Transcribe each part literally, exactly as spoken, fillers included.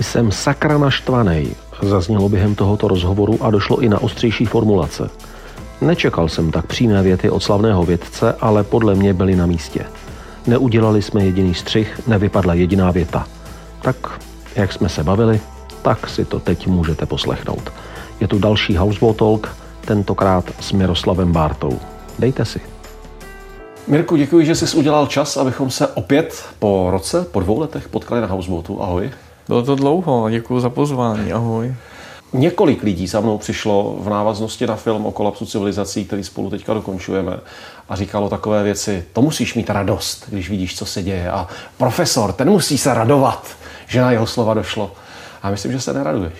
Jsem sakra naštvanej, zaznělo během tohoto rozhovoru a došlo i na ostřejší formulace. Nečekal jsem tak přímé věty od slavného vědce, ale podle mě byly na místě. Neudělali jsme jediný střih, nevypadla jediná věta. Tak, jak jsme se bavili, tak si to teď můžete poslechnout. Je tu další Houseboat Talk, tentokrát s Miroslavem Bártou. Dejte si. Mirku, děkuji, že jsi udělal čas, abychom se opět po roce, po dvou letech potkali na Houseboatu. Ahoj. Bylo to dlouho, děkuji za pozvání, ahoj. Několik lidí za mnou přišlo v návaznosti na film o kolapsu civilizací, který spolu teďka dokončujeme, a říkalo takové věci: to musíš mít radost, když vidíš, co se děje, a profesor, ten musí se radovat, že na jeho slova došlo. A myslím, že se neraduješ.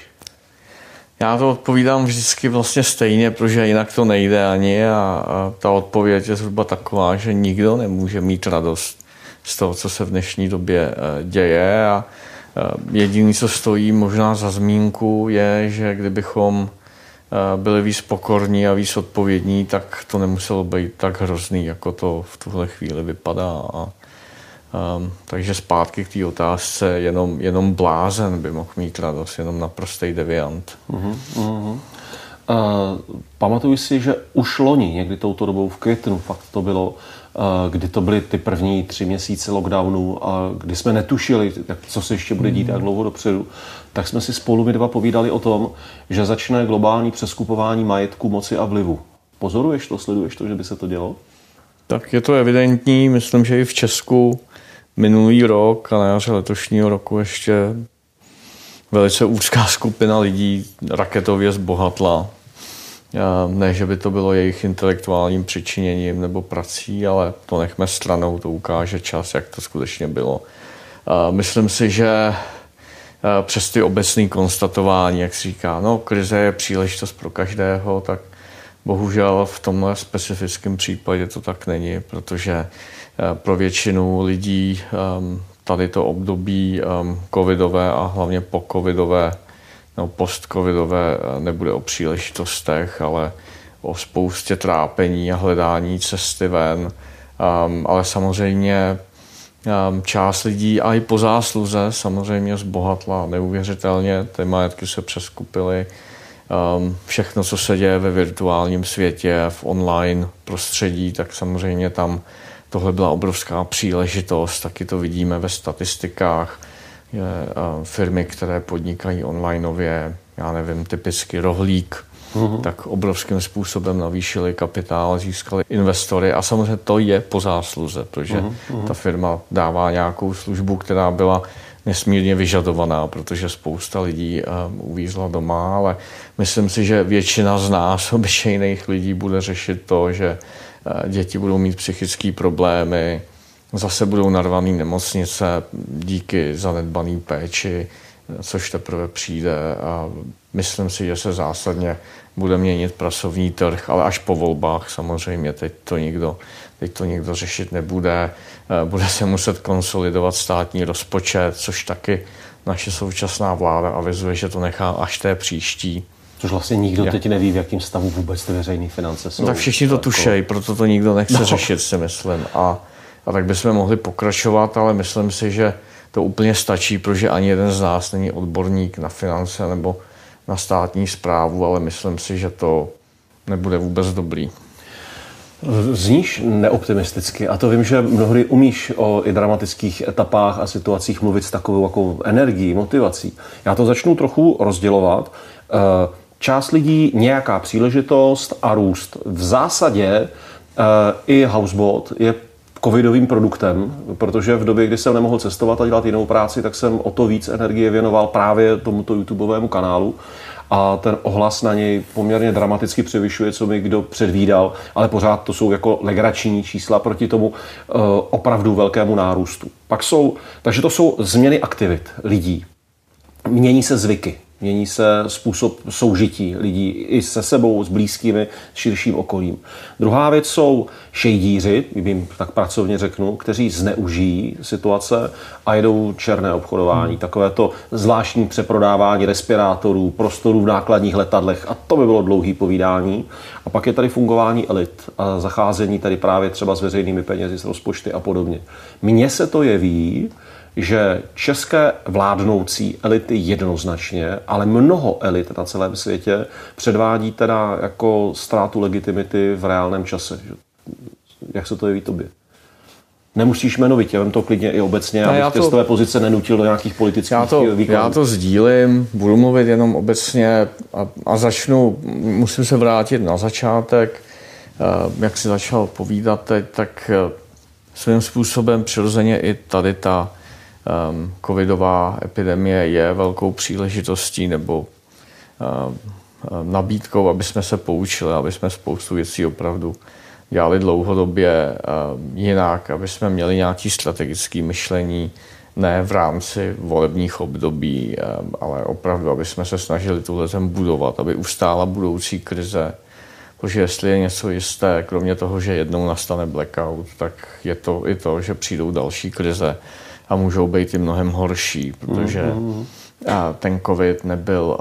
Já to odpovídám vždycky vlastně stejně, protože jinak to nejde ani, a, a ta odpověď je zhruba taková, že nikdo nemůže mít radost z toho, co se v dnešní době děje, a jediné, co stojí možná za zmínku, je, že kdybychom byli víc pokorní a víc odpovědní, tak to nemuselo být tak hrozný, jako to v tuhle chvíli vypadá. A, a, takže zpátky k té otázce, jenom, jenom blázen by mohl mít radost, jenom naprostý deviant. Uh-huh, uh-huh. Uh, pamatuju si, že už loni, někdy touto dobou v květnu, fakt to bylo, kdy to byly ty první tři měsíce lockdownu a kdy jsme netušili, co se ještě bude dít tak dlouho dopředu, tak jsme si spolu my dva povídali o tom, že začne globální přeskupování majetku, moci a vlivu. Pozoruješ to, sleduješ to, že by se to dělo? Tak je to evidentní, myslím, že i v Česku minulý rok a na jaře letošního roku ještě velice úzká skupina lidí raketově zbohatla. Ne, že by to bylo jejich intelektuálním přičiněním nebo prací, ale to nechme stranou, to ukáže čas, jak to skutečně bylo. Myslím si, že přes ty obecné konstatování, jak se říká, no, krize je příležitost pro každého, tak bohužel v tomhle specifickém případě to tak není, protože pro většinu lidí tady to období covidové a hlavně pocovidové no, postcovidové nebude o příležitostech, ale o spoustě trápení a hledání cesty ven. Um, ale samozřejmě um, část lidí a i po zásluze samozřejmě zbohatla neuvěřitelně. Ty majetky se přeskupily. Um, všechno, co se děje ve virtuálním světě, v online prostředí, tak samozřejmě tam tohle byla obrovská příležitost. Taky to vidíme ve statistikách. Je, uh, firmy, které podnikají onlineově, já nevím, typicky rohlík, uhum. tak obrovským způsobem navýšili kapitál, získali investory a samozřejmě to je po zásluze, protože uhum. Uhum. ta firma dává nějakou službu, která byla nesmírně vyžadovaná, protože spousta lidí um, uvízla doma, ale myslím si, že většina z nás, obyčejných lidí, bude řešit to, že uh, děti budou mít psychické problémy, zase budou narvaný nemocnice díky zanedbaný péči, což teprve přijde, a myslím si, že se zásadně bude měnit pracovní trh, ale až po volbách samozřejmě, teď to nikdo, teď to nikdo řešit nebude. Bude se muset konsolidovat státní rozpočet, což taky naše současná vláda avizuje, že to nechá až té příští. Což vlastně nikdo teď neví, v jakém stavu vůbec ty veřejné finance jsou. Tak všichni to tušejí, proto to nikdo nechce no. řešit, si myslím. A A tak bychom mohli pokračovat, ale myslím si, že to úplně stačí, protože ani jeden z nás není odborník na finance nebo na státní správu, ale myslím si, že to nebude vůbec dobrý. Zníš neoptimisticky, a to vím, že mnohdy umíš o i dramatických etapách a situacích mluvit s takovou jako energií, motivací. Já to začnu trochu rozdělovat. Část lidí, nějaká příležitost a růst. V zásadě i Houseboat je covidovým produktem, protože v době, kdy jsem nemohl cestovat a dělat jinou práci, tak jsem o to víc energie věnoval právě tomuto YouTubeovému kanálu a ten ohlas na něj poměrně dramaticky převyšuje, co mi kdo předvídal, ale pořád to jsou jako legrační čísla proti tomu uh, opravdu velkému nárůstu. Pak jsou, takže to jsou změny aktivit lidí. Mění se zvyky, mění se způsob soužití lidí i se sebou, s blízkými, s širším okolím. Druhá věc jsou šejdíři, jim tak pracovně řeknu, kteří zneužijí situace a jedou černé obchodování. Hmm. Takové to zvláštní přeprodávání respirátorů, prostorů v nákladních letadlech, a to by bylo dlouhý povídání. A pak je tady fungování elit a zacházení tady právě třeba s veřejnými penězi, s rozpočty a podobně. Mně se to jeví že české vládnoucí elity jednoznačně, ale mnoho elit na celém světě předvádí teda jako ztrátu legitimity v reálném čase. Jak se to jeví tobě? Nemusíš jmenovitě, vem to klidně i obecně, ne, abych testové pozice nenutil do nějakých politických výkladů. Já to sdílím, budu mluvit jenom obecně a, a začnu, musím se vrátit na začátek. Jak si začal povídat teď, tak svým způsobem přirozeně i tady ta um, covidová epidemie je velkou příležitostí nebo um, nabídkou, aby jsme se poučili, aby jsme spoustu věcí opravdu dělali dlouhodobě jinak, aby jsme měli nějaké strategické myšlení, ne v rámci volebních období, ale opravdu, aby jsme se snažili tuhle zem budovat, aby ustála budoucí krize. Protože jestli je něco jisté, kromě toho, že jednou nastane blackout, tak je to i to, že přijdou další krize a můžou být i mnohem horší, protože mm-hmm. ten covid nebyl,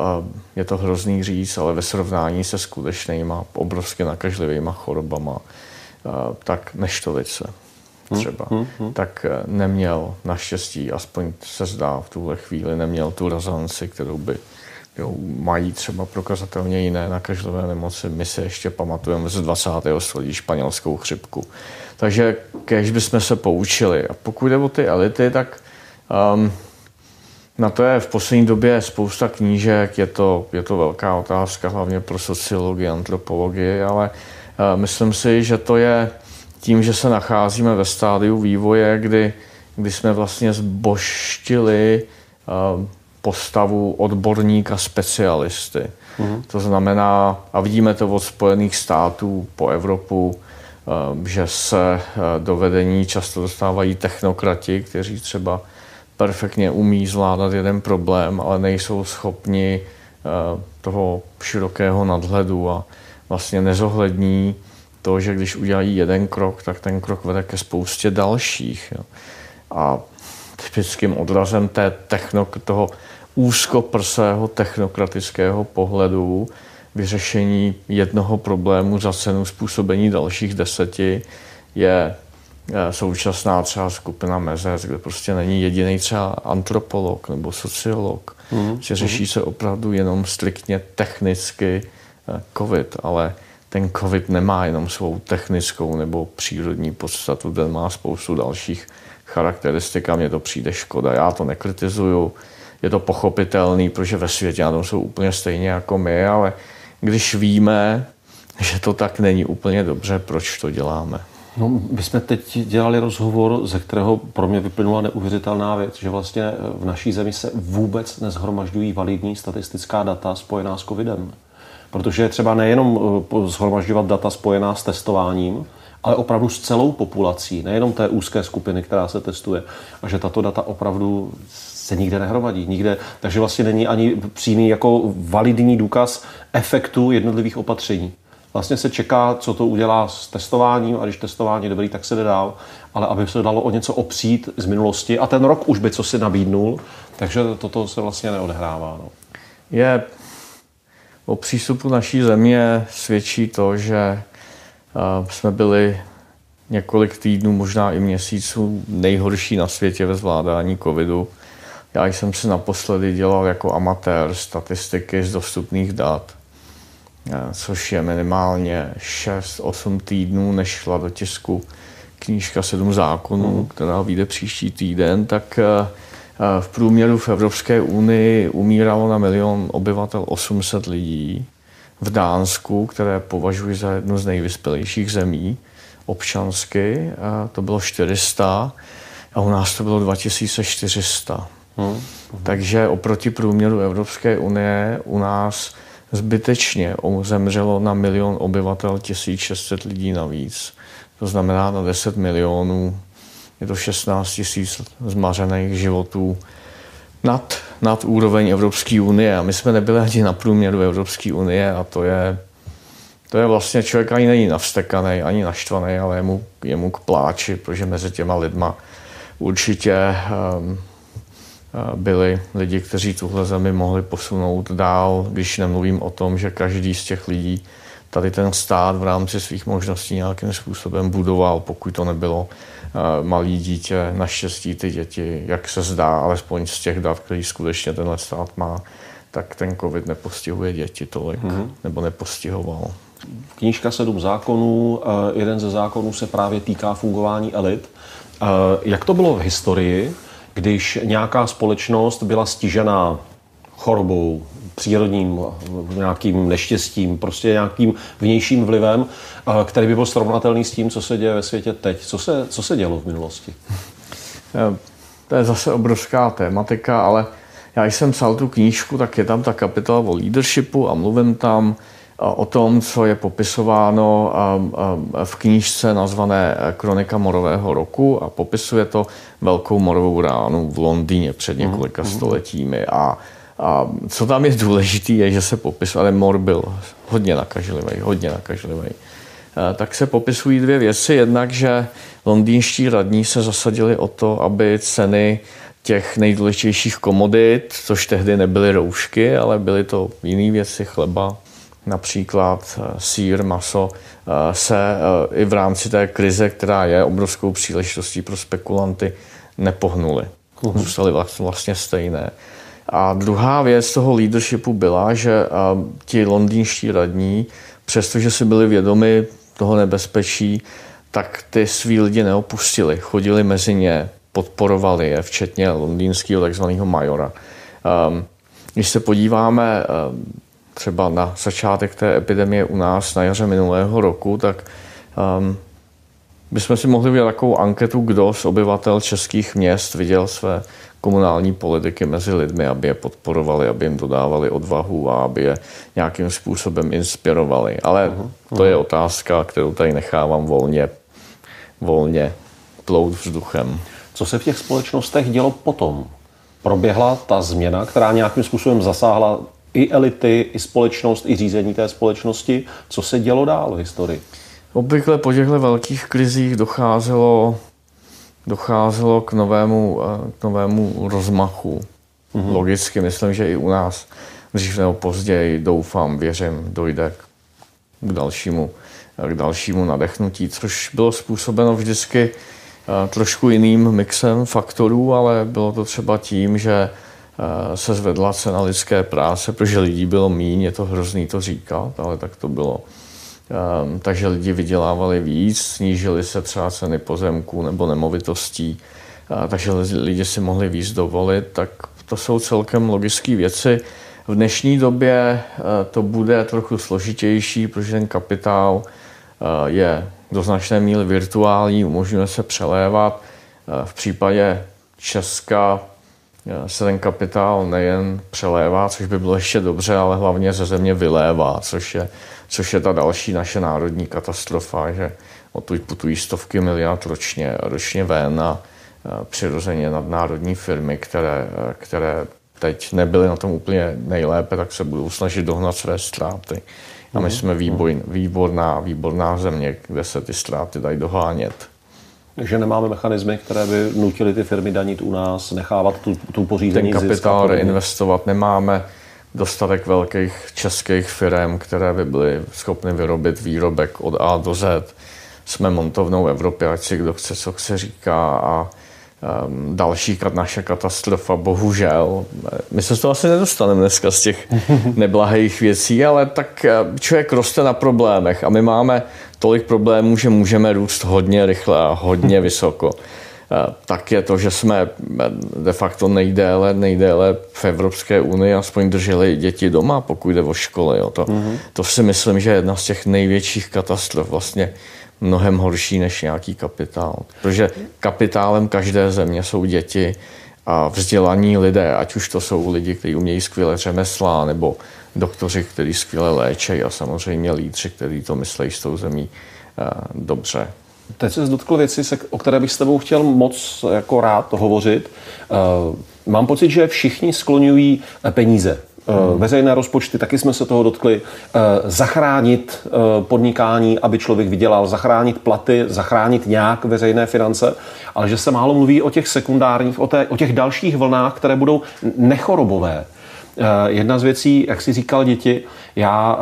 je to hrozný říct, ale ve srovnání se skutečnýma obrovsky nakažlivýma chorobama, tak neštovice třeba, mm-hmm. tak neměl naštěstí, aspoň se zdá v tuhle chvíli, neměl tu razanci, kterou by jo, mají třeba prokazatelně jiné nakažlivé nemoci. My si ještě pamatujeme z dvacátého století španělskou chřipku. Takže kéž bychom se poučili. A pokud jde o ty elity, tak um, na to je v poslední době spousta knížek. Je to, je to velká otázka, hlavně pro sociologii, antropologii, ale uh, myslím si, že to je tím, že se nacházíme ve stádiu vývoje, kdy, kdy jsme vlastně zboštili uh, postavu odborníka specialisty. Mm. To znamená, a vidíme to od Spojených států po Evropu, že se do vedení často dostávají technokrati, kteří třeba perfektně umí zvládat jeden problém, ale nejsou schopni toho širokého nadhledu a vlastně nezohlední to, že když udělají jeden krok, tak ten krok vede ke spoustě dalších. A typickým odrazem té technok- toho úzkoprsého technokratického pohledu vyřešení jednoho problému za cenu způsobení dalších deseti je současná třeba skupina mezec, kde prostě není jediný třeba antropolog nebo sociolog. Mm. Že řeší se opravdu jenom striktně technicky covid, ale ten covid nemá jenom svou technickou nebo přírodní podstatu, ten má spoustu dalších charakteristika, mně to přijde škoda. Já to nekritizuju, je to pochopitelný, protože ve světě na tom jsou úplně stejně jako my, ale když víme, že to tak není úplně dobře, proč to děláme? No, my jsme teď dělali rozhovor, ze kterého pro mě vyplynula neuvěřitelná věc, že vlastně v naší zemi se vůbec nezhromažďují validní statistická data spojená s covidem. Protože je třeba nejenom shromažďovat data spojená s testováním, ale opravdu s celou populací, nejenom té úzké skupiny, která se testuje. A že tato data opravdu se nikde nehromadí, nikde. Takže vlastně není ani přímý jako validní důkaz efektu jednotlivých opatření. Vlastně se čeká, co to udělá s testováním, a když testování je dobrý, tak se jde dál. Ale aby se dalo o něco opřít z minulosti, a ten rok už by co si nabídnul, takže toto se vlastně neodehrává. No. Je o přístupu naší země svědčí to, že jsme byli několik týdnů, možná i měsíců nejhorší na světě ve zvládání covidu. Já jsem si naposledy dělal jako amatér statistiky z dostupných dat, což je minimálně šest osm týdnů, než šla do tisku knížka Sedm zákonů, která vyjde příští týden, tak v průměru v Evropské unii umíralo na milion obyvatel osm set lidí. V Dánsku, které považuji za jednu z nejvyspělejších zemí občansky, to bylo čtyři sta a u nás to bylo dva tisíce čtyři sta. Hmm. Takže oproti průměru Evropské unie u nás zbytečně zemřelo na milion obyvatel tisíc šest set lidí navíc. To znamená na deset milionů je to šestnáct tisíc zmařených životů nad, nad úroveň Evropské unie. A my jsme nebyli ani na průměru Evropské unie a to je, to je vlastně člověk ani není navstekanej, ani naštvaný, ale jemu, jemu k pláči, protože mezi těma lidma určitě um, byli lidi, kteří tuhle zemi mohli posunout dál, když nemluvím o tom, že každý z těch lidí tady ten stát v rámci svých možností nějakým způsobem budoval, pokud to nebylo malý dítě. Naštěstí ty děti, jak se zdá, alespoň z těch dat, který skutečně tenhle stát má, tak ten covid nepostihuje děti tolik, mm-hmm. nebo nepostihoval. Knížka Sedm zákonů, jeden ze zákonů se právě týká fungování elit. Jak to bylo v historii, když nějaká společnost byla stižená chorobou, přírodním nějakým neštěstím, prostě nějakým vnějším vlivem, který by byl srovnatelný s tím, co se děje ve světě teď. Co se, co se dělo v minulosti? To je zase obrovská tématika, ale já jsem psal tu knížku, tak je tam ta kapitola o leadershipu a mluvím tam o tom, co je popisováno v knížce nazvané Kronika morového roku a popisuje to velkou morovou ránu v Londýně před několika mm-hmm. stoletími. A A co tam je důležité, je, že se popisuje, ale mor byl hodně nakažlivý, hodně nakažlivý. Tak se popisují dvě věci. Jednak, že londýnští radní se zasadili o to, aby ceny těch nejdůležitějších komodit, což tehdy nebyly roušky, ale byly to jiné věci, chleba, například sýr, maso, se i v rámci té krize, která je obrovskou příležitostí pro spekulanty, nepohnuly. Zůstaly vlastně stejné. A druhá věc toho leadershipu byla, že a, ti londýnští radní, přestože si byli vědomi toho nebezpečí, tak ty svý lidi neopustili. Chodili mezi ně, podporovali je, včetně londýnského takzvaného majora. Um, když se podíváme um, třeba na začátek té epidemie u nás na jaře minulého roku, tak um, bychom si mohli udělat takovou anketu, kdo z obyvatel českých měst viděl své komunální politiky mezi lidmi, aby je podporovali, aby jim dodávali odvahu a aby je nějakým způsobem inspirovali. Ale to je otázka, kterou tady nechávám volně, volně plout vzduchem. Co se v těch společnostech dělo potom? Proběhla ta změna, která nějakým způsobem zasáhla i elity, i společnost, i řízení té společnosti. Co se dělo dál v historii? Obvykle po těchto velkých krizích docházelo docházelo k novému, k novému rozmachu. Mm-hmm. Logicky, myslím, že i u nás dřív nebo později, doufám, věřím, dojde k dalšímu, k dalšímu nadechnutí, což bylo způsobeno vždycky trošku jiným mixem faktorů, ale bylo to třeba tím, že se zvedla cena lidské práce, protože lidí bylo míň, je to hrozný to říkat, ale tak to bylo. Um, takže lidi vydělávali víc, snížily se třeba ceny pozemků nebo nemovitostí, uh, takže lidi si mohli víc dovolit, tak to jsou celkem logické věci. V dnešní době uh, to bude trochu složitější, protože ten kapitál uh, je do značné míry virtuální, umožňuje se přelévat. Uh, v případě Česka uh, se ten kapitál nejen přelévá, což by bylo ještě dobře, ale hlavně ze země vylévá, což je což je ta další naše národní katastrofa, že odtud putují stovky miliard ročně, ročně ven a přirozeně nadnárodní firmy, které, které teď nebyly na tom úplně nejlépe, tak se budou snažit dohnat své ztráty. A my jsme výboj, výborná, výborná země, kde se ty ztráty dají dohánět. Takže nemáme mechanismy, které by nutily ty firmy danit u nás, nechávat tu, tu pořízení zisk. Ten kapitál reinvestovat nemáme. Dostatek velkých českých firm, které by byly schopny vyrobit výrobek od A do Z. Jsme montovnou Evropy, ať si kdo chce, co chce říká. A um, další naše katastrofa, bohužel. My se z toho asi nedostaneme dneska z těch neblahých věcí, ale tak člověk roste na problémech. A my máme tolik problémů, že můžeme růst hodně rychle a hodně vysoko. Tak je to, že jsme de facto nejdéle, nejdéle v Evropské unii aspoň drželi děti doma, pokud jde o školy. Jo. To, mm-hmm. to si myslím, že je jedna z těch největších katastrof, vlastně mnohem horší než nějaký kapitál. Protože kapitálem každé země jsou děti a vzdělaní lidé, ať už to jsou lidi, kteří umějí skvěle řemesla, nebo doktoři, kteří skvěle léčejí a samozřejmě lídři, kteří to myslejí s tou zemí dobře. Teď se dotkl věci, o které bych s tebou chtěl moc jako rád hovořit. Mám pocit, že všichni skloňují peníze. Veřejné rozpočty, taky jsme se toho dotkli. Zachránit podnikání, aby člověk vydělal, zachránit platy, zachránit nějak veřejné finance, ale že se málo mluví o těch sekundárních, o, té, o těch dalších vlnách, které budou nechorobové. Jedna z věcí, jak jsi říkal děti, já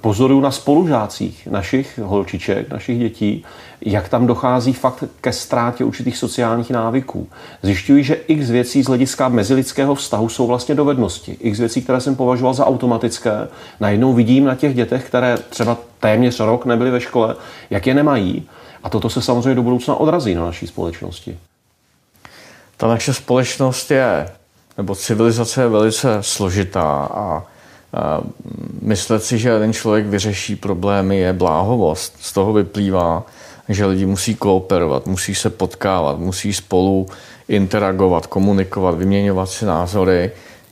pozoruju na spolužácích našich holčiček, našich dětí, jak tam dochází fakt ke ztrátě určitých sociálních návyků. Zjišťuji, že x věcí z hlediska mezilidského vztahu jsou vlastně dovednosti. X věcí, které jsem považoval za automatické, najednou vidím na těch dětech, které třeba téměř rok nebyly ve škole, jak je nemají. A toto se samozřejmě do budoucna odrazí na naší společnosti. Ta naše společnost je, nebo civilizace je velice složitá a, a myslet si, že jeden člověk vyřeší problémy, je bláhovost. Z toho vyplývá, že lidi musí kooperovat, musí se potkávat, musí spolu interagovat, komunikovat, vyměňovat si názory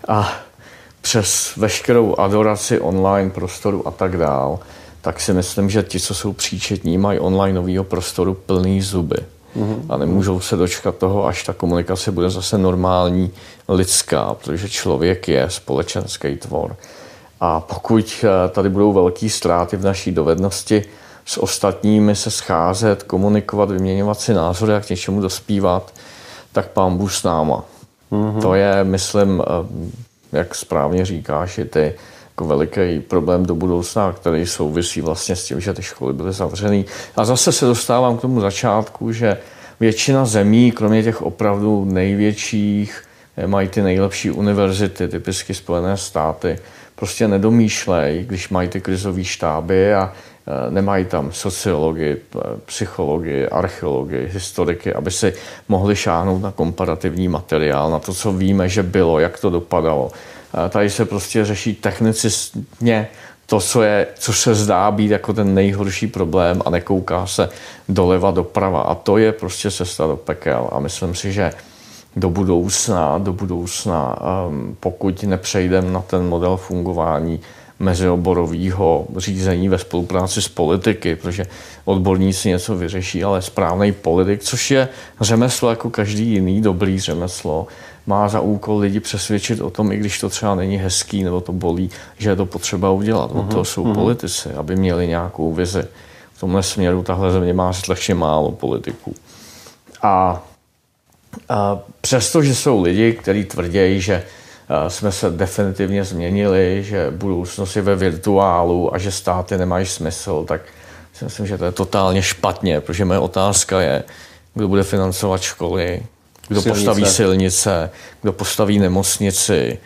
a přes veškerou adoraci online prostoru a tak dál, tak si myslím, že ti, co jsou příčetní, mají online novýho prostoru plný zuby. Mm-hmm. A nemůžou se dočkat toho, až ta komunikace bude zase normální, lidská, protože člověk je společenský tvor. A pokud tady budou velké ztráty v naší dovednosti s ostatními se scházet, komunikovat, vyměňovat si názory a k něčemu dospívat, tak pán Bůh s náma. Mm-hmm. To je, myslím, jak správně říkáš, i ty, jako veliký problém do budoucna, který souvisí vlastně s tím, že ty školy byly zavřený. A zase se dostávám k tomu začátku, že většina zemí, kromě těch opravdu největších, mají ty nejlepší univerzity, typicky Spojené státy, prostě nedomýšlej, když mají ty krizové štáby a nemají tam sociologii, psychologii, archeologii, historiky, aby si mohli šáhnout na komparativní materiál, na to, co víme, že bylo, jak to dopadalo. Tady se prostě řeší technicistně to, co, je, co se zdá být jako ten nejhorší problém a nekouká se doleva doprava. A to je prostě cesta do pekel. A myslím si, že do budoucna, do budoucna, pokud nepřejdeme na ten model fungování mezioborového řízení ve spolupráci s politiky, protože odborníci něco vyřeší, ale správný politik, což je řemeslo jako každý jiný, dobrý řemeslo, má za úkol lidi přesvědčit o tom, i když to třeba není hezký nebo to bolí, že je to potřeba udělat. Uhum, to jsou uhum. politici, aby měli nějakou vizi. V tomhle směru tahle země má strašně málo politiků. A, a přesto, že jsou lidi, kteří tvrdí, že jsme se definitivně změnili, že budoucnost je ve virtuálu a že státy nemají smysl, tak si myslím, že to je totálně špatně, protože moje otázka je, kdo bude financovat školy, kdo silnice. postaví silnice, kdo postaví nemocnici.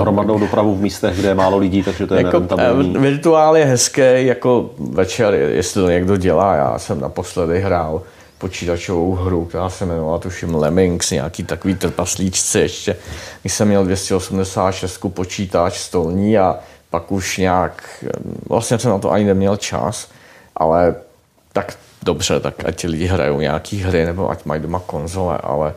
Hromadnou dopravu v místech, kde je málo lidí, takže to je jako nerentabilní. Virtuál je hezký jako večer, jestli to někdo dělá. Já jsem naposledy hrál počítačovou hru, která se jmenovala tuším Lemmings, nějaký takový trpaslíčci ještě. Když jsem měl dvě stě osmdesát šest počítač stolní a pak už nějak, vlastně jsem na to ani neměl čas, ale tak dobře, tak ať ti lidi hrajou nějaký hry, nebo ať mají doma konzole, ale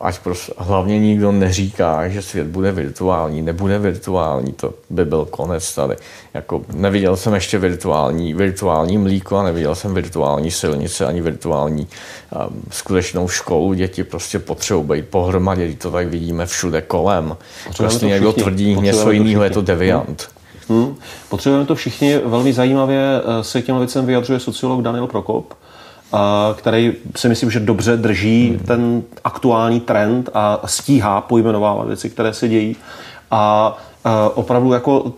ať prostě hlavně nikdo neříká, že svět bude virtuální, nebude virtuální, to by byl konec tady. Jako neviděl jsem ještě virtuální, virtuální mlíko a neviděl jsem virtuální silnice, ani virtuální um, skutečnou školu. Děti prostě potřebují být pohromadě, to tak vidíme všude kolem. Prostě někdo tvrdí něco jiného, je to deviant. Hmm. Potřebujeme to všichni. Velmi zajímavě se těm věcem vyjadřuje sociolog Daniel Prokop, který si myslím, že dobře drží ten aktuální trend a stíhá pojmenovávat věci, které se dějí. A opravdu jako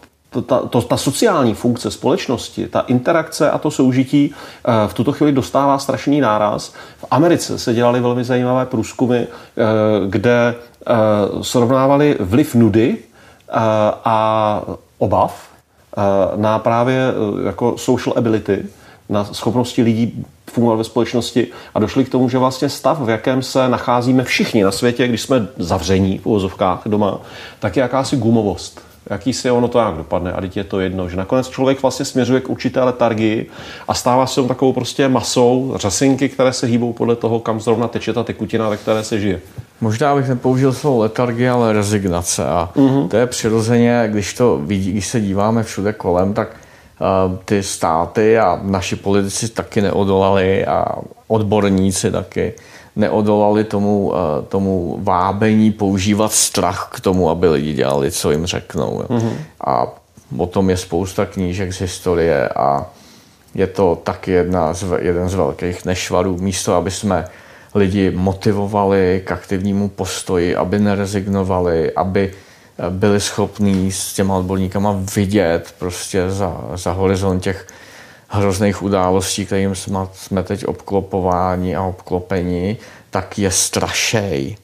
ta, to, ta sociální funkce společnosti, ta interakce a to soužití v tuto chvíli dostává strašný náraz. V Americe se dělaly velmi zajímavé průzkumy, kde srovnávali vliv nudy a obav na právě jako social ability, na schopnosti lidí fungovat ve společnosti a došli k tomu, že vlastně stav, v jakém se nacházíme všichni na světě, když jsme zavření v uvozovkách doma, tak je jakási gumovost. Jaký se ono to nějak dopadne a teď je to jedno, že nakonec člověk vlastně směřuje k určité letargii a stává se takovou prostě masou řasinky, které se hýbou podle toho, kam zrovna teče ta tekutina, ve které se žije. Možná bych nepoužil slovo letargie, ale rezignace a mm-hmm. to je přirozeně, když to vidí, když se díváme všude kolem, tak uh, ty státy a naši politici taky neodolali a odborníci taky neodolali tomu, tomu vábení používat strach k tomu, aby lidi dělali, co jim řeknou. Mm-hmm. A o tom je spousta knížek z historie a je to taky jedna z, jeden z velkých nešvarů. Místo, aby jsme lidi motivovali k aktivnímu postoji, aby nerezignovali, aby byli schopní s těma odborníkama vidět prostě za, za horizont těch hrozných událostí, kterým jsme teď obklopováni a obklopeni, tak je strašej.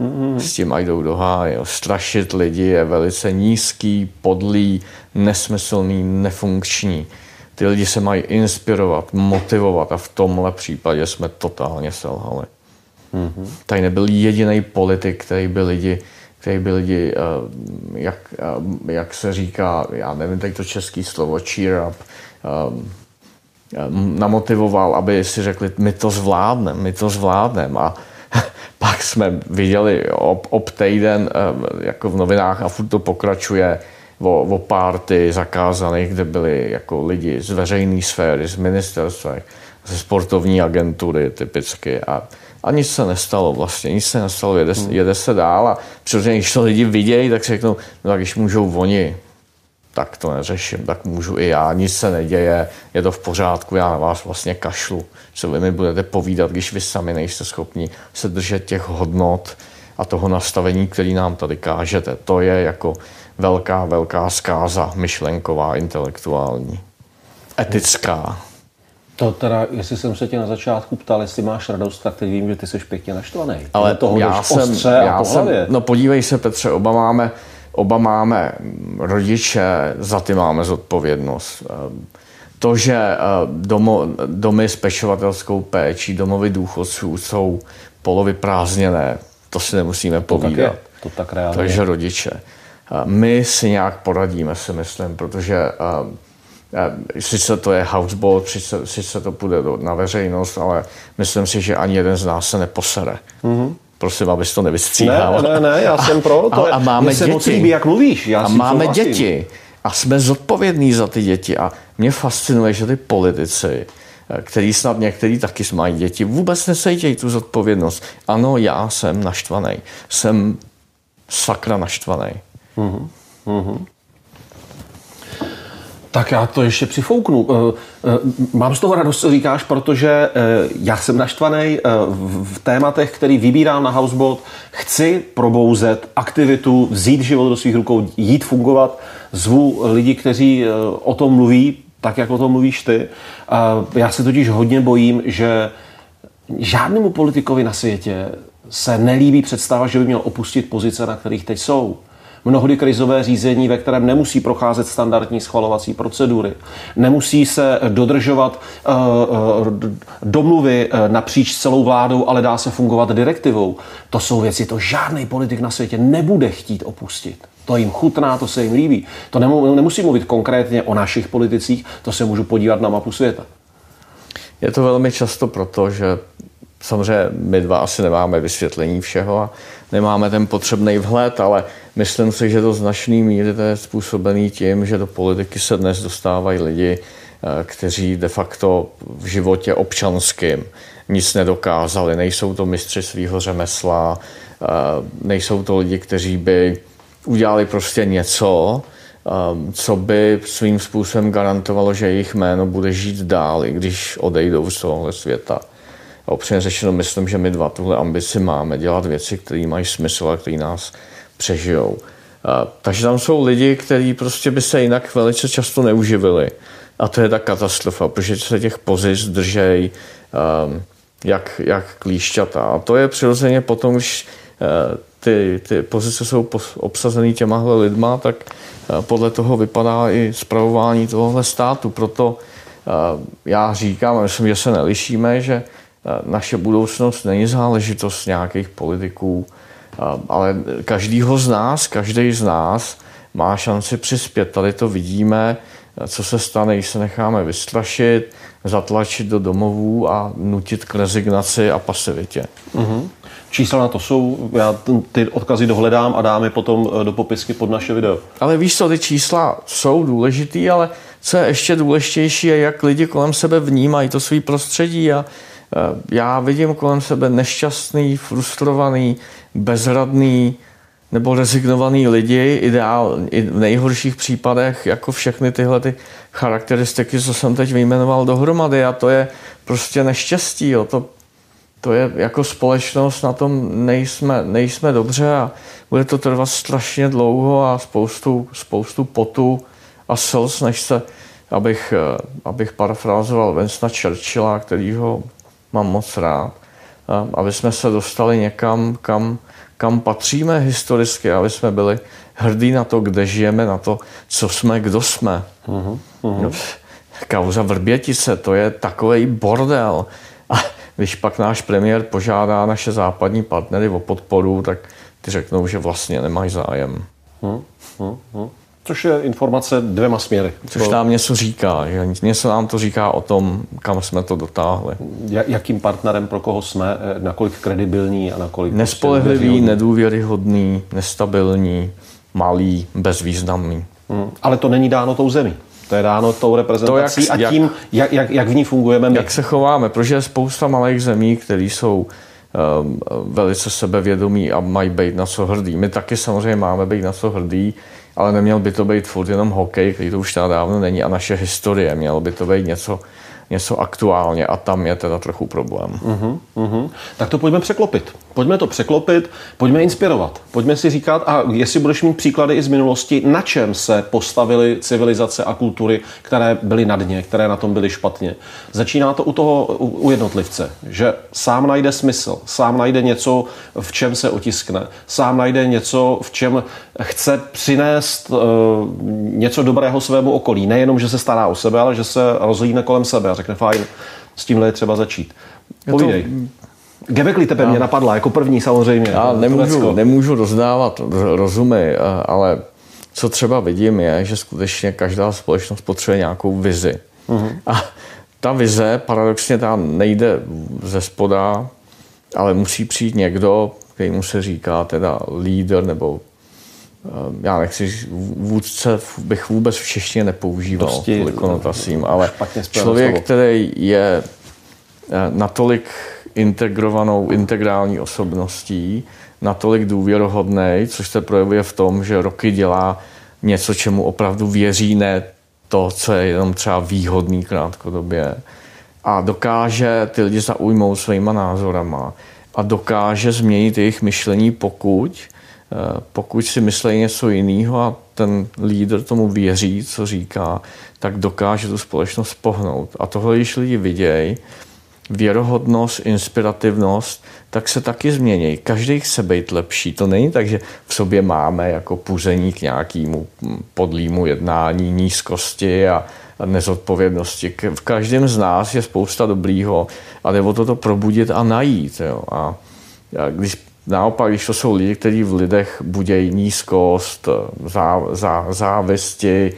Mm-hmm. S tím a jdou do háje. Strašit lidi je velice nízký, podlý, nesmyslný, nefunkční. Ty lidi se mají inspirovat, motivovat a v tomhle případě jsme totálně selhali. Mm-hmm. Tady nebyl jediný politik, který by lidi, který by lidi jak, jak se říká, já nevím, tady to český slovo, cheer up, namotivoval, aby si řekli, my to zvládneme, my to zvládneme. A pak jsme viděli ob, ob týden jako v novinách a furt to pokračuje o, o párty zakázaných, kde byli jako lidi z veřejné sféry, z ministerstva, ze sportovní agentury typicky. A, a nic se nestalo vlastně, nic se nestalo, jede, jede se dál a přirozeně, když to lidi vidějí, tak si řeknou, no a když můžou oni, tak to neřeším, tak můžu i já, nic se neděje, je to v pořádku, já na vás vlastně kašlu. Co vy mi budete povídat, když vy sami nejste schopni se držet těch hodnot a toho nastavení, který nám tady kážete. To je jako velká, velká zkáza myšlenková, intelektuální, etická. To teda, jestli jsem se tě na začátku ptal, jestli máš radost, tak teď vím, že ty jsi pěkně naštvaný. Ale toho já jsem, já po jsem, no podívej se, Petře, oba máme Oba máme rodiče, za ty máme zodpovědnost. To, že domo, domy s pečovatelskou péčí, domovy důchodců jsou polovyprázdněné, to si nemusíme povídat. To tak, to tak Takže rodiče. My si nějak poradíme, si myslím, protože sice to je houseboat, sice, sice to půjde do, na veřejnost, ale myslím si, že ani jeden z nás se neposere. Mm-hmm. Prosím, abys to nevystříhal. Ne, ne, ne, já jsem pro to. A, a máme děti. Moc líbí, jak mluvíš. Já a máme souhlasím. děti. A jsme zodpovědní za ty děti. A mě fascinuje, že ty politici, který snad některý taky mají děti, vůbec nesejtějí tu zodpovědnost. Ano, já jsem naštvaný. Jsem sakra naštvaný. Mhm, mhm. Tak já to ještě přifouknu. Mám z toho radost, co říkáš, protože já jsem naštvaný v tématech, který vybírám na Houseboat. Chci probouzet aktivitu, vzít život do svých rukou, jít fungovat. Zvu lidi, kteří o tom mluví, tak, jak o tom mluvíš ty. Já se totiž hodně bojím, že žádnému politikovi na světě se nelíbí představa, že by měl opustit pozice, na kterých teď jsou. Mnohdy krizové řízení, ve kterém nemusí procházet standardní schvalovací procedury. Nemusí se dodržovat uh, domluvy napříč celou vládou, ale dá se fungovat direktivou. To jsou věci, to žádný politik na světě nebude chtít opustit. To jim chutná, to se jim líbí. To nemusím mluvit konkrétně o našich politicích, to se můžu podívat na mapu světa. Je to velmi často proto, že samozřejmě my dva asi nemáme vysvětlení všeho a nemáme ten potřebný vhled, ale myslím si, že to značný míry to je způsobený tím, že do politiky se dnes dostávají lidi, kteří de facto v životě občanským nic nedokázali. Nejsou to mistři svýho řemesla, nejsou to lidi, kteří by udělali prostě něco, co by svým způsobem garantovalo, že jejich jméno bude žít dál, i když odejdou z tohohle světa. A opřejmě řečeno, myslím, že my dva tuhle ambici máme, dělat věci, které mají smysl a které nás přežijou. A, takže tam jsou lidi, kteří prostě by se jinak velice často neuživili. A to je ta katastrofa, protože se těch pozic držejí um, jak, jak klíšťata. A to je přirozeně potom, když uh, ty, ty pozice jsou pos- obsazený těmahle lidma, tak uh, podle toho vypadá i spravování tohohle státu. Proto uh, já říkám, a myslím, že se nelišíme, že naše budoucnost není záležitost nějakých politiků, ale každýho z nás, každý z nás má šanci přispět. Tady to vidíme, co se stane, když se necháme vystrašit, zatlačit do domovů a nutit k rezignaci a pasivitě. Mm-hmm. Čísla na to jsou, já ty odkazy dohledám a dám je potom do popisky pod naše video. Ale víš co, ty čísla jsou důležitý, ale co je ještě důležitější je, jak lidi kolem sebe vnímají to svý prostředí. A já vidím kolem sebe nešťastný, frustrovaný, bezradný nebo rezignovaný lidi, ideál i v nejhorších případech, jako všechny tyhle ty charakteristiky, co jsem teď vyjmenoval dohromady, a to je prostě neštěstí. Jo. To, to je jako společnost, na tom nejsme, nejsme dobře a bude to trvat strašně dlouho a spoustu, spoustu potu a slz, než se, abych, abych parafrázoval Winstona Churchilla, kterýho mám moc rád, aby jsme se dostali někam, kam, kam patříme historicky, aby jsme byli hrdí na to, kde žijeme, na to, co jsme, kdo jsme. Uh-huh, uh-huh. No, kauza Vrbětice, to je takovej bordel. A když pak náš premiér požádá naše západní partnery o podporu, tak ty řeknou, že vlastně nemají zájem. Uh-huh, uh-huh. Což je informace dvěma směry. Což nám něco říká. Že? Něco nám to říká o tom, kam jsme to dotáhli. Jakým partnerem, pro koho jsme, nakolik kredibilní a nakolik... Nespolehlivý, nedůvěryhodný, nestabilní, malý, bezvýznamný. Hmm. Ale to není dáno tou zemí. To je dáno tou reprezentací to jak, a tím, jak, jak, jak v ní fungujeme my. Jak se chováme, protože je spousta malých zemí, které jsou um, velice sebevědomí a mají být na co hrdý. My taky samozřejmě máme být na co hrdý, ale neměl by to být furt jenom hokej, který to už dávno není, a naše historie. Mělo by to být něco, něco aktuálně a tam je teda trochu problém. Uh-huh, uh-huh. Tak to pojďme překlopit. Pojďme to překlopit, pojďme inspirovat. Pojďme si říkat, a jestli budeš mít příklady i z minulosti, na čem se postavily civilizace a kultury, které byly na dně, které na tom byly špatně. Začíná to u toho, u, u jednotlivce, že sám najde smysl, sám najde něco, v čem se otiskne, sám najde něco, v čem chce přinést uh, něco dobrého svému okolí. Nejenom, že se stará o sebe, ale že se rozhlídne kolem sebe a řekne fajn, s tímhle je třeba začít. Povídej. Gevekli tebe mě napadla, jako první samozřejmě. Já nemůžu, nemůžu rozdávat rozumy, ale co třeba vidím je, že skutečně každá společnost potřebuje nějakou vizi. Uh-huh. A ta vize paradoxně tam nejde ze spoda, ale musí přijít někdo, kterýmu se říká teda líder, nebo já nechci, vůdce bych vůbec v češtině nepoužíval Dosti, kvůli konotacím, ale člověk, který je natolik integrovanou, integrální osobností, natolik důvěrohodnej, což se projevuje v tom, že roky dělá něco, čemu opravdu věří, ne to, co je jenom třeba výhodný krátkodobě. A dokáže ty lidi zaujmout svýma názorama a dokáže změnit jejich myšlení, pokud, pokud si myslejí něco jiného a ten lídr tomu věří, co říká, tak dokáže tu společnost pohnout. A tohle, když lidi vidějí, věrohodnost, inspirativnost, tak se taky změní. Každý chce být lepší. To není tak, že v sobě máme jako puzení k nějakému podlýmu jednání, nízkosti a nezodpovědnosti. V každém z nás je spousta dobrýho a jde o toto probudit a najít. Jo. A když, naopak, když to jsou lidi, kteří v lidech budějí nízkost, zá, zá, závisti,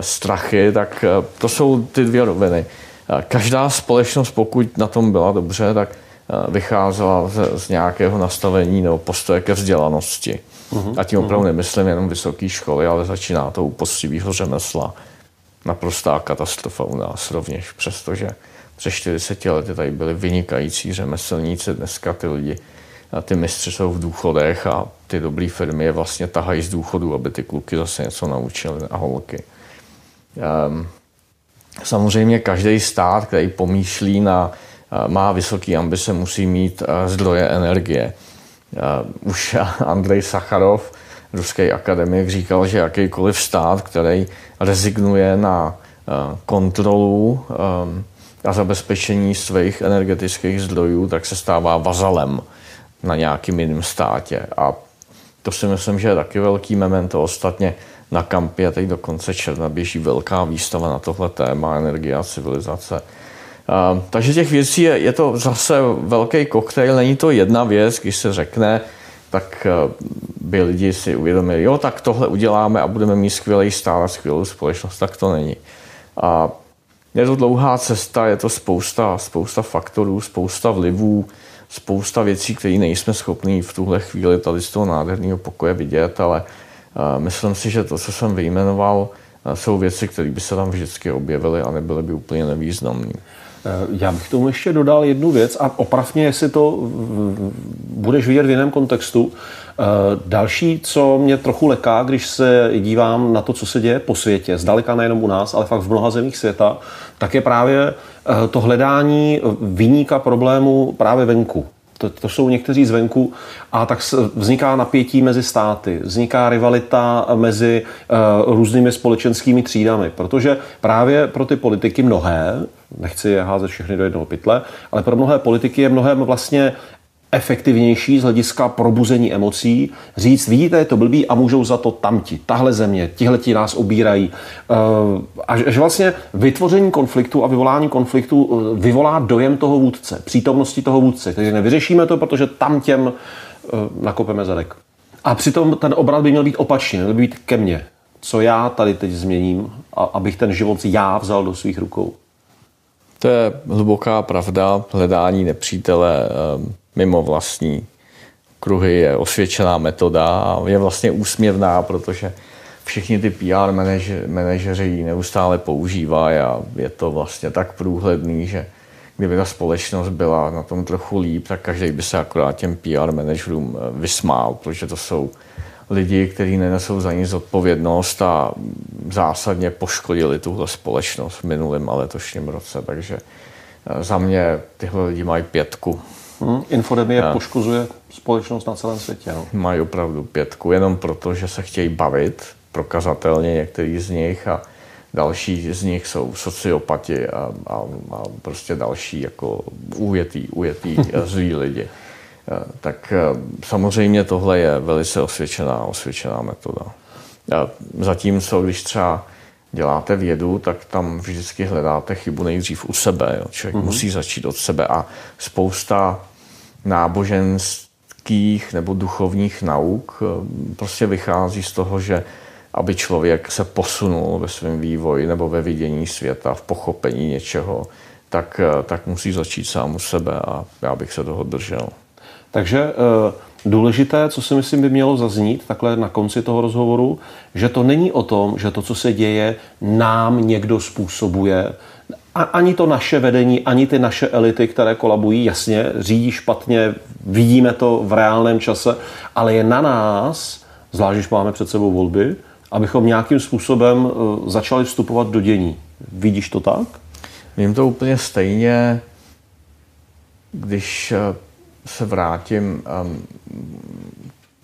strachy, tak to jsou ty dvě roviny. Každá společnost, pokud na tom byla dobře, tak vycházela z nějakého nastavení nebo postoje ke vzdělanosti. Uhum. A tím opravdu nemyslím jenom vysoké školy, ale začíná to u poctivého řemesla. Naprostá katastrofa u nás rovněž, přestože před čtyřiceti lety tady byli vynikající řemeslníci, dneska ty lidi, ty mistři jsou v důchodech a ty dobré firmy je vlastně tahají z důchodu, aby ty kluky zase něco naučili a holky. Um, Samozřejmě každý stát, který pomýšlí na, má vysoké ambice, musí mít zdroje energie. Už Andrej Sacharov, ruský akademik, říkal, že jakýkoliv stát, který rezignuje na kontrolu a zabezpečení svých energetických zdrojů, tak se stává vazalem na nějakým jiným státě. A to si myslím, že je taky velký memento. Ostatně na kampě teď do konce června běží velká výstava na tohle téma energie a civilizace. Uh, takže těch věcí je, je to zase velký koktejl, není to jedna věc, když se řekne, tak uh, by lidi si uvědomili, jo, tak tohle uděláme a budeme mít skvělej stát a skvělou společnost, tak to není. A je to dlouhá cesta, je to spousta, spousta faktorů, spousta vlivů, spousta věcí, které nejsme schopní v tuhle chvíli tady z toho nádherného pokoje vidět, ale myslím si, že to, co jsem vyjmenoval, jsou věci, které by se tam vždycky objevily a nebyly by úplně nevýznamné. Já bych tomu ještě dodal jednu věc a opravně, jestli to budeš vidět v jiném kontextu. Další, co mě trochu leká, když se dívám na to, co se děje po světě, zdaleka nejenom u nás, ale fakt v mnoha zemích světa, tak je právě to hledání viníka problému právě venku. To, to jsou někteří zvenku a tak vzniká napětí mezi státy, vzniká rivalita mezi uh, různými společenskými třídami, protože právě pro ty politiky mnohé, nechci je házet všechny do jednoho pytle, ale pro mnohé politiky je mnohem vlastně efektivnější z hlediska probuzení emocí, říct, vidíte, je to blbý a můžou za to tamti, tahle země, tihleti nás obírají. A že vlastně vytvoření konfliktu a vyvolání konfliktu vyvolá dojem toho vůdce, přítomnosti toho vůdce. Takže nevyřešíme to, protože tam těm nakopeme zadek. A přitom ten obrat by měl být opačně, měl by být ke mně. Co já tady teď změním, abych ten život já vzal do svých rukou. To je hluboká pravda, hledání nepřítele mimo vlastní kruhy je osvědčená metoda a je vlastně úsměvná, protože všichni ty P R manažeři ji neustále používají a je to vlastně tak průhledný, že kdyby ta společnost byla na tom trochu líp, tak každý by se akorát těm P R manažerům vysmál, protože to jsou lidi, kteří nenesou za nic odpovědnost a zásadně poškodili tuhle společnost v minulém a letošním roce, takže za mě tyhle lidi mají pětku. Hmm, infodemie ne. Poškozuje společnost na celém světě. No. Mají opravdu pětku, jenom proto, že se chtějí bavit, prokazatelně některý z nich a další z nich jsou sociopati a, a, a prostě další jako ujetý, ujetý zlí lidi. Tak samozřejmě tohle je velice osvědčená, osvědčená metoda. A zatímco, když třeba děláte vědu, tak tam vždycky hledáte chybu nejdřív u sebe. Jo. Člověk mm-hmm. musí začít od sebe a spousta náboženských nebo duchovních nauk prostě vychází z toho, že aby člověk se posunul ve svém vývoji nebo ve vidění světa, v pochopení něčeho, tak, tak musí začít sám u sebe a já bych se toho držel. Takže důležité, co si myslím by mělo zaznít takhle na konci toho rozhovoru, že to není o tom, že to, co se děje, nám někdo způsobuje. A ani to naše vedení, ani ty naše elity, které kolabují, jasně, řídí špatně, vidíme to v reálném čase, ale je na nás, zvlášť když máme před sebou volby, abychom nějakým způsobem začali vstupovat do dění. Vidíš to tak? Vím to úplně stejně, když se vrátím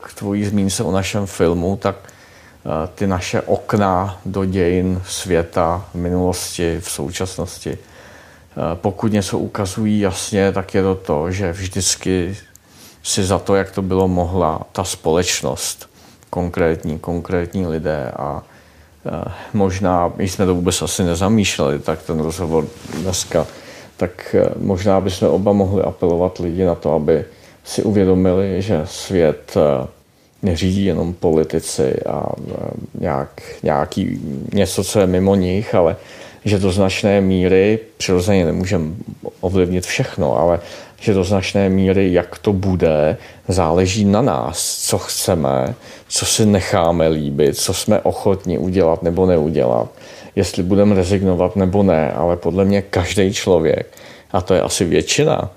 k tvojí zmínce o našem filmu, tak ty naše okna do dějin světa v minulosti, v současnosti, pokud něco ukazují jasně, tak je to to, že vždycky si za to, jak to bylo, mohla ta společnost, konkrétní, konkrétní lidé a možná, když jsme to vůbec asi nezamýšleli, tak ten rozhovor dneska tak možná bychom oba mohli apelovat lidi na to, aby si uvědomili, že svět neřídí jenom politici a nějak, nějaký, něco, co je mimo nich, ale že do značné míry, přirozeně nemůžeme ovlivnit všechno, ale že do značné míry, jak to bude, záleží na nás, co chceme, co si necháme líbit, co jsme ochotni udělat nebo neudělat. Jestli budeme rezignovat nebo ne, ale podle mě každý člověk, a to je asi většina,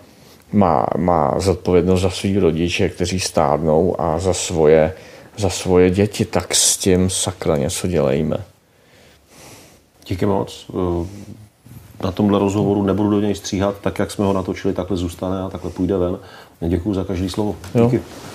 má, má zodpovědnost za svý rodiče, kteří stárnou a za svoje, za svoje děti, tak s tím sakra něco dělejme. Díky moc. Na tomhle rozhovoru nebudu do něj stříhat, tak jak jsme ho natočili, takhle zůstane a takhle půjde ven. Děkuju za každý slovo. Díky. Jo.